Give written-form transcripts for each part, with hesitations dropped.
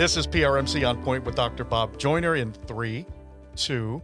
This is PRMC On Point with Dr. Bob Joyner in 3, 2.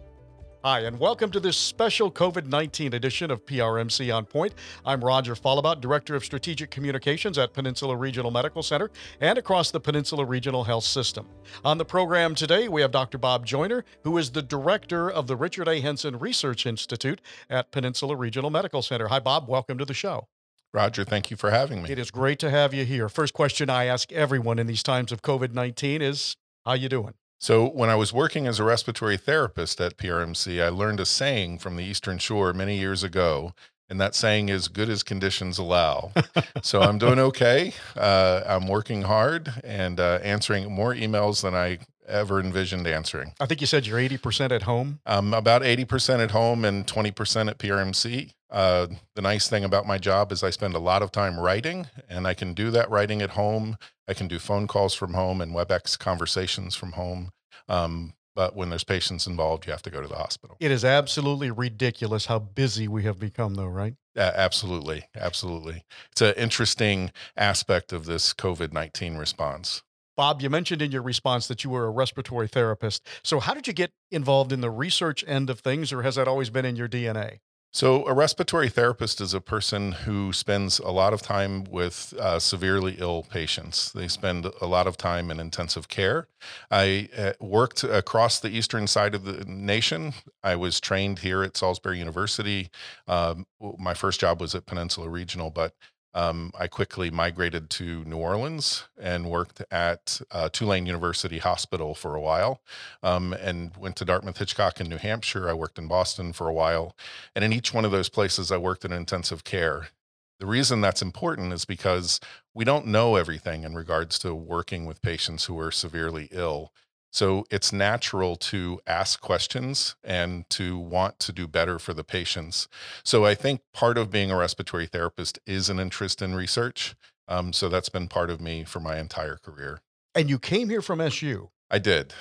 Hi, and welcome to this special COVID-19 edition of PRMC On Point. I'm Roger Fallabout, Director of Strategic Communications at Peninsula Regional Medical Center and across the Peninsula Regional Health System. On the program today, we have Dr. Bob Joyner, who is the Director of the Richard A. Henson Research Institute at Peninsula Regional Medical Center. Hi, Bob. Welcome to the show. Roger, thank you for having me. It is great to have you here. First question I ask everyone in these times of COVID-19 is, how you doing? So when I was working as a respiratory therapist at PRMC, I learned a saying from the Eastern Shore many years ago, and that saying is good as conditions allow. So I'm doing okay. I'm working hard and answering more emails than I ever envisioned answering. I think you said you're 80% at home? I'm about 80% at home and 20% at PRMC. The nice thing about my job is I spend a lot of time writing, and I can do that writing at home. I can do phone calls from home and WebEx conversations from home. But when there's patients involved, you have to go to the hospital. It is absolutely ridiculous how busy we have become, though, right? Absolutely. Absolutely. It's an interesting aspect of this COVID-19 response. Bob, you mentioned in your response that you were a respiratory therapist. So how did you get involved in the research end of things, or has that always been in your DNA? So a respiratory therapist is a person who spends a lot of time with severely ill patients. They spend a lot of time in intensive care. I worked across the eastern side of the nation. I was trained here at Salisbury University. My first job was at Peninsula Regional, but I quickly migrated to New Orleans and worked at Tulane University Hospital for a while, and went to Dartmouth-Hitchcock in New Hampshire. I worked in Boston for a while, and in each one of those places, I worked in intensive care. The reason that's important is because we don't know everything in regards to working with patients who are severely ill. So it's natural to ask questions and to want to do better for the patients. So I think part of being a respiratory therapist is an interest in research. So that's been part of me for my entire career. And you came here from SU? I did.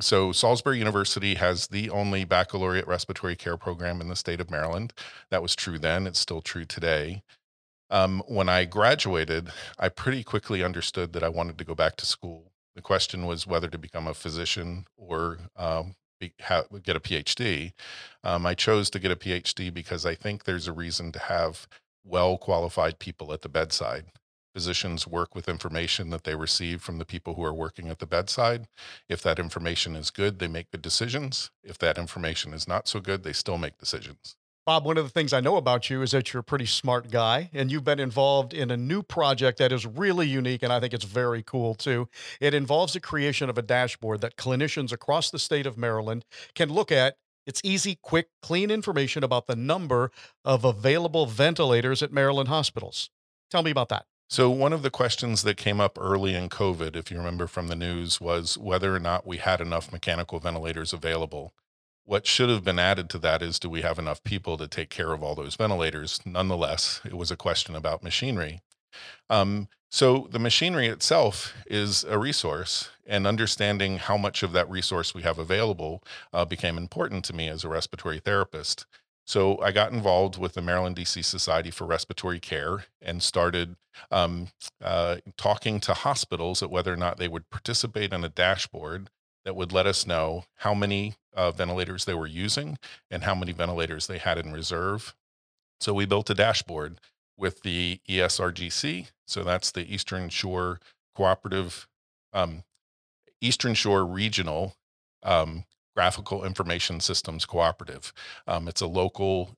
So Salisbury University has the only baccalaureate respiratory care program in the state of Maryland. That was true then. It's still true today. When I graduated, I pretty quickly understood that I wanted to go back to school. The question was whether to become a physician or get a PhD. I chose to get a PhD because I think there's a reason to have well-qualified people at the bedside. Physicians work with information that they receive from the people who are working at the bedside. If that information is good, they make good decisions. If that information is not so good, they still make decisions. Bob, one of the things I know about you is that you're a pretty smart guy, and you've been involved in a new project that is really unique, and I think it's very cool, too. It involves the creation of a dashboard that clinicians across the state of Maryland can look at. It's easy, quick, clean information about the number of available ventilators at Maryland hospitals. Tell me about that. So one of the questions that came up early in COVID, if you remember from the news, was whether or not we had enough mechanical ventilators available. What should have been added to that is, do we have enough people to take care of all those ventilators? Nonetheless, it was a question about machinery. So the machinery itself is a resource, and understanding how much of that resource we have available became important to me as a respiratory therapist. So I got involved with the Maryland DC Society for Respiratory Care and started talking to hospitals at whether or not they would participate in a dashboard that would let us know how many ventilators they were using and how many ventilators they had in reserve. So we built a dashboard with the ESRGC. So that's the Eastern Shore Cooperative, Eastern Shore Regional Graphical Information Systems Cooperative. It's a local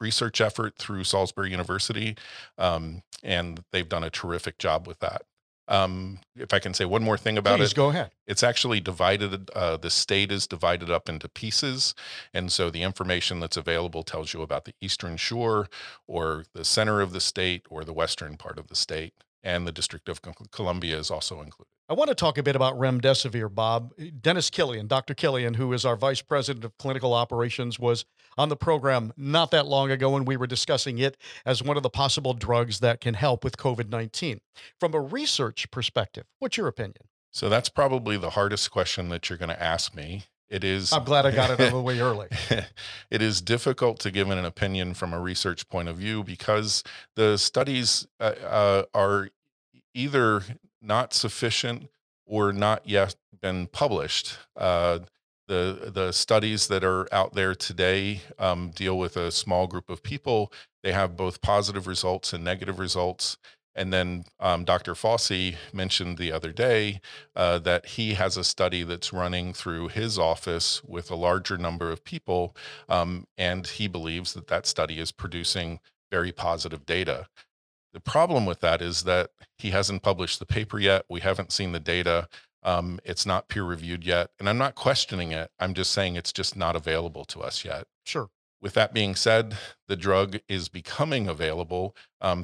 research effort through Salisbury University, and they've done a terrific job with that. If I can say one more thing about it. Please go ahead. It's actually divided, the state is divided up into pieces. And so the information that's available tells you about the Eastern Shore or the center of the state or the western part of the state. And the District of Columbia is also included. I want to talk a bit about Remdesivir, Bob. Dennis Killian, Dr. Killian, who is our Vice President of Clinical Operations, was on the program not that long ago, and we were discussing it as one of the possible drugs that can help with COVID-19. From a research perspective, what's your opinion? So that's probably the hardest question that you're going to ask me. It is. I'm glad I got it out of the way early. It is difficult to give an opinion from a research point of view because the studies are either not sufficient or not yet been published. The studies that are out there today deal with a small group of people. They have both positive results and negative results. And then Dr. Falsey mentioned the other day that he has a study that's running through his office with a larger number of people, and he believes that that study is producing very positive data. The problem with that is that he hasn't published the paper yet. We haven't seen the data. It's not peer-reviewed yet, and I'm not questioning it. I'm just saying it's just not available to us yet. Sure. With that being said, the drug is becoming available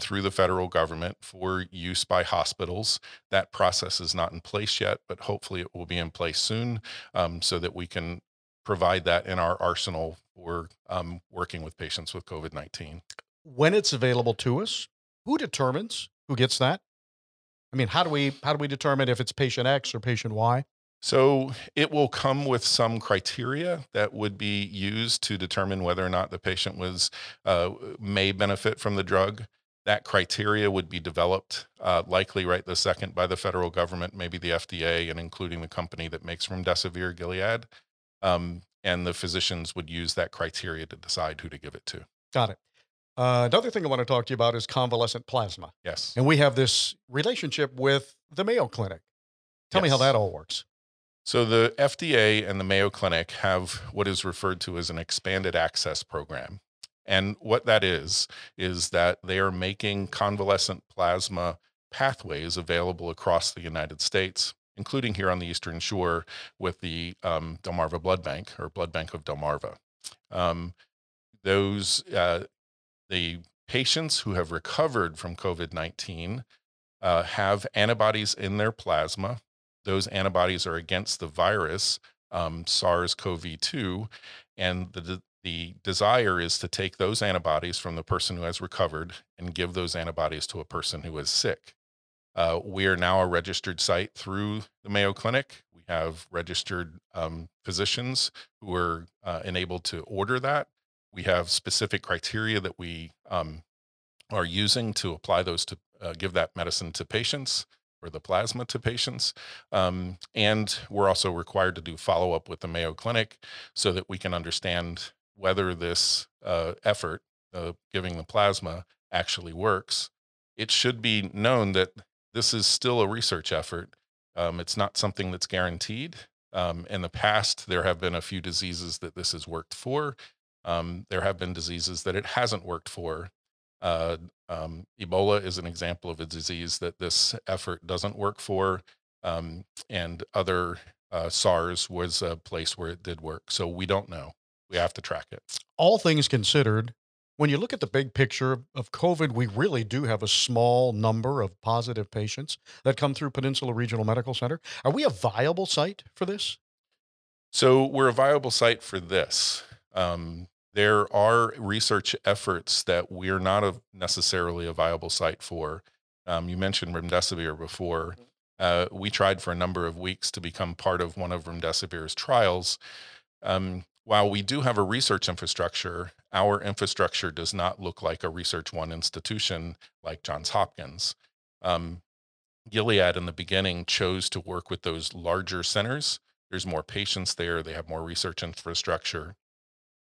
through the federal government for use by hospitals. That process is not in place yet, but hopefully it will be in place soon so that we can provide that in our arsenal for working with patients with COVID-19. When it's available to us, who determines who gets that? I mean, how do we determine if it's patient X or patient Y? So it will come with some criteria that would be used to determine whether or not the patient was may benefit from the drug. That criteria would be developed likely right this second by the federal government, maybe the FDA, and including the company that makes Remdesivir, Gilead. And the physicians would use that criteria to decide who to give it to. Got it. Another thing I want to talk to you about is convalescent plasma. Yes. And we have this relationship with the Mayo Clinic. Tell me how that all works. So the FDA and the Mayo Clinic have what is referred to as an expanded access program. And what that is that they are making convalescent plasma pathways available across the United States, including here on the Eastern Shore with the Delmarva Blood Bank, or Blood Bank of Delmarva. The patients who have recovered from COVID-19 have antibodies in their plasma. Those antibodies are against the virus, SARS-CoV-2, and the desire is to take those antibodies from the person who has recovered and give those antibodies to a person who is sick. We are now a registered site through the Mayo Clinic. We have registered physicians who are enabled to order that. We have specific criteria that we are using to apply those to give that medicine to patients, or the plasma to patients. And we're also required to do follow-up with the Mayo Clinic so that we can understand whether this effort of giving the plasma actually works. It should be known that this is still a research effort. It's not something that's guaranteed. In the past, there have been a few diseases that this has worked for. There have been diseases that it hasn't worked for. Ebola is an example of a disease that this effort doesn't work for, and other SARS was a place where it did work. So we don't know. We have to track it. All things considered, when you look at the big picture of COVID, we really do have a small number of positive patients that come through Peninsula Regional Medical Center. Are we a viable site for this? So we're a viable site for this. There are research efforts that we're not necessarily a viable site for. You mentioned Remdesivir before. We tried for a number of weeks to become part of one of Remdesivir's trials. While we do have a research infrastructure, our infrastructure does not look like a Research One institution like Johns Hopkins. Gilead in the beginning chose to work with those larger centers. There's more patients there. They have more research infrastructure.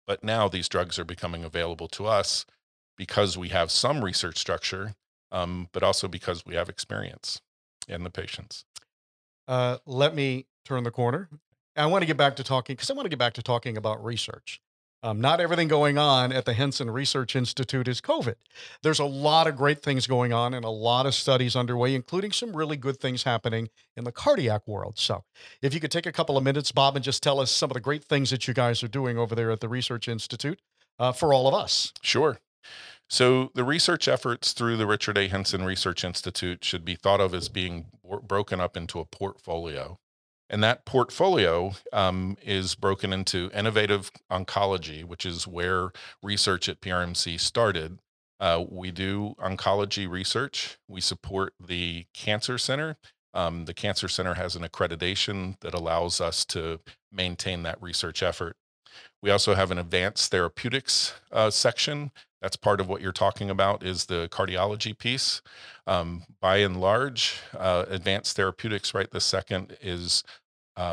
But now these drugs are becoming available to us because we have some research structure, but also because we have experience in the patients. Let me turn the corner. I want to get back to talking, about research. Not everything going on at the Henson Research Institute is COVID. There's a lot of great things going on and a lot of studies underway, including some really good things happening in the cardiac world. So if you could take a couple of minutes, Bob, and just tell us some of the great things that you guys are doing over there at the Research Institute for all of us. Sure. So the research efforts through the Richard A. Henson Research Institute should be thought of as being broken up into a portfolio. And that portfolio is broken into innovative oncology, which is where research at PRMC started. We do oncology research. We support the Cancer Center. The Cancer Center has an accreditation that allows us to maintain that research effort. We also have an advanced therapeutics section That's part of what you're talking about is the cardiology piece. By and large, advanced therapeutics right this second is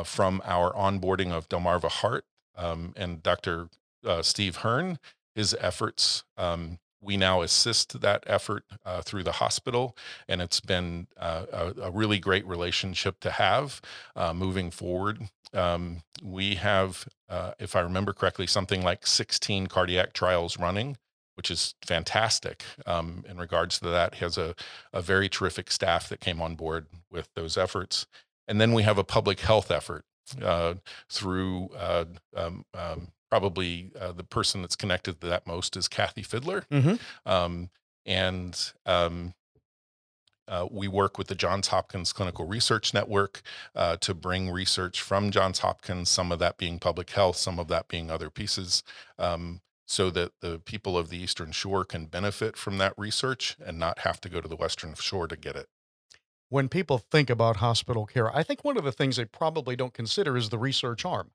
from our onboarding of Delmarva Heart and Dr. Steve Hearn, his efforts. We now assist that effort through the hospital, and it's been a really great relationship to have moving forward. We have, if I remember correctly, something like 16 cardiac trials running, which is fantastic in regards to that. Has a very terrific staff that came on board with those efforts. And then we have a public health effort through probably the person that's connected to that most is Kathy Fidler. Mm-hmm. We work with the Johns Hopkins Clinical Research Network to bring research from Johns Hopkins, some of that being public health, some of that being other pieces, so that the people of the Eastern Shore can benefit from that research and not have to go to the Western Shore to get it. When people think about hospital care, I think one of the things they probably don't consider is the research arm.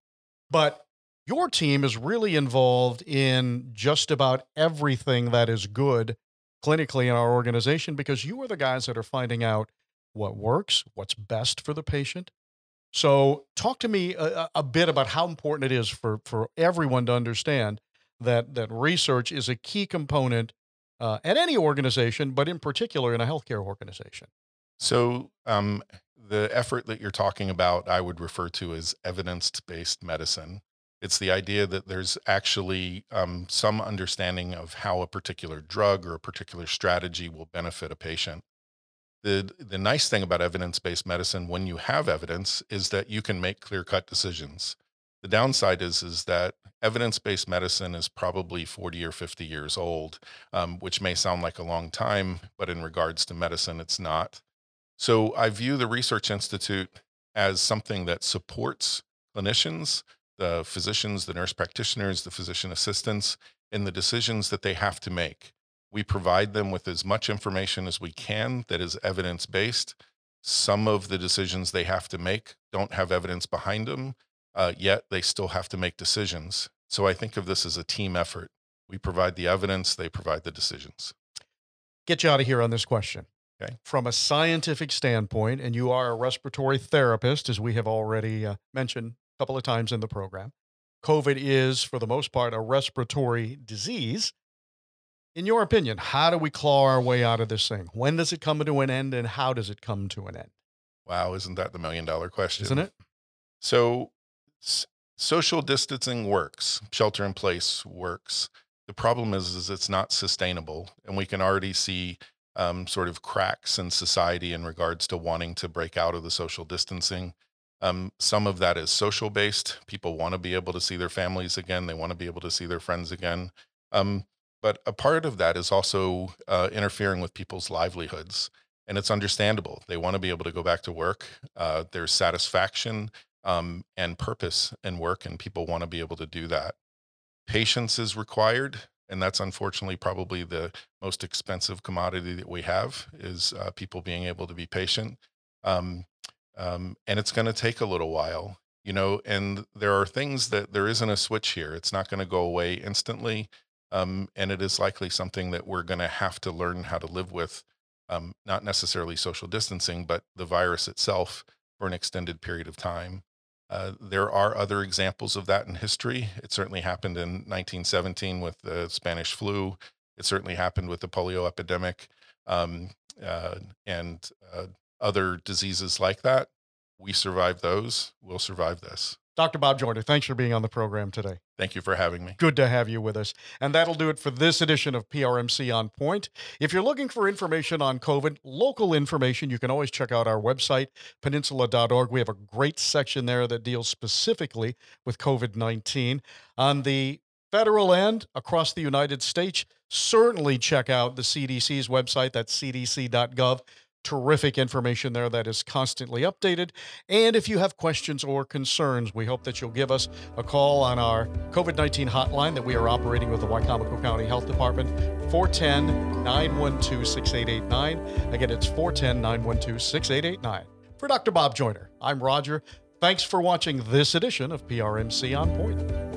But your team is really involved in just about everything that is good clinically in our organization, because you are the guys that are finding out what works, what's best for the patient. So talk to me a bit about how important it is for everyone to understand that research is a key component at any organization, but in particular in a healthcare organization. So the effort that you're talking about, I would refer to as evidence-based medicine. It's the idea that there's actually some understanding of how a particular drug or a particular strategy will benefit a patient. The nice thing about evidence-based medicine, when you have evidence, is that you can make clear-cut decisions. The downside is that evidence-based medicine is probably 40 or 50 years old, which may sound like a long time, but in regards to medicine, it's not. So I view the Research Institute as something that supports clinicians, the physicians, the nurse practitioners, the physician assistants, in the decisions that they have to make. We provide them with as much information as we can that is evidence-based. Some of the decisions they have to make don't have evidence behind them, yet they still have to make decisions. So I think of this as a team effort. We provide the evidence, they provide the decisions. Get you out of here on this question. Okay. From a scientific standpoint, and you are a respiratory therapist, as we have already mentioned a couple of times in the program, COVID is, for the most part, a respiratory disease. In your opinion, how do we claw our way out of this thing? When does it come to an end, and how does it come to an end? Wow, isn't that the million-dollar question? Isn't it? So social distancing works. Shelter in place works. The problem is it's not sustainable, and we can already see sort of cracks in society in regards to wanting to break out of the social distancing. Some of that is social based. People want to be able to see their families again. They want to be able to see their friends again. But a part of that is also interfering with people's livelihoods. And it's understandable. They want to be able to go back to work. There's satisfaction and purpose in work, and people want to be able to do that. Patience is required. And that's unfortunately probably the most expensive commodity that we have is people being able to be patient. And it's going to take a little while, you know, and there are things that there isn't a switch here. It's not going to go away instantly. And it is likely something that we're going to have to learn how to live with, not necessarily social distancing, but the virus itself for an extended period of time. There are other examples of that in history. It certainly happened in 1917 with the Spanish flu. It certainly happened with the polio epidemic and other diseases like that. We survived those. We'll survive this. Dr. Bob Joyner, thanks for being on the program today. Thank you for having me. Good to have you with us. And that'll do it for this edition of PRMC On Point. If you're looking for information on COVID, local information, you can always check out our website, peninsula.org. We have a great section there that deals specifically with COVID-19. On the federal end, across the United States, certainly check out the CDC's website. That's cdc.gov. Terrific information there that is constantly updated. And if you have questions or concerns, we hope that you'll give us a call on our COVID-19 hotline that we are operating with the Wicomico County Health Department, 410-912-6889. Again, it's 410-912-6889. For Dr. Bob Joyner, I'm Roger. Thanks for watching this edition of PRMC On Point.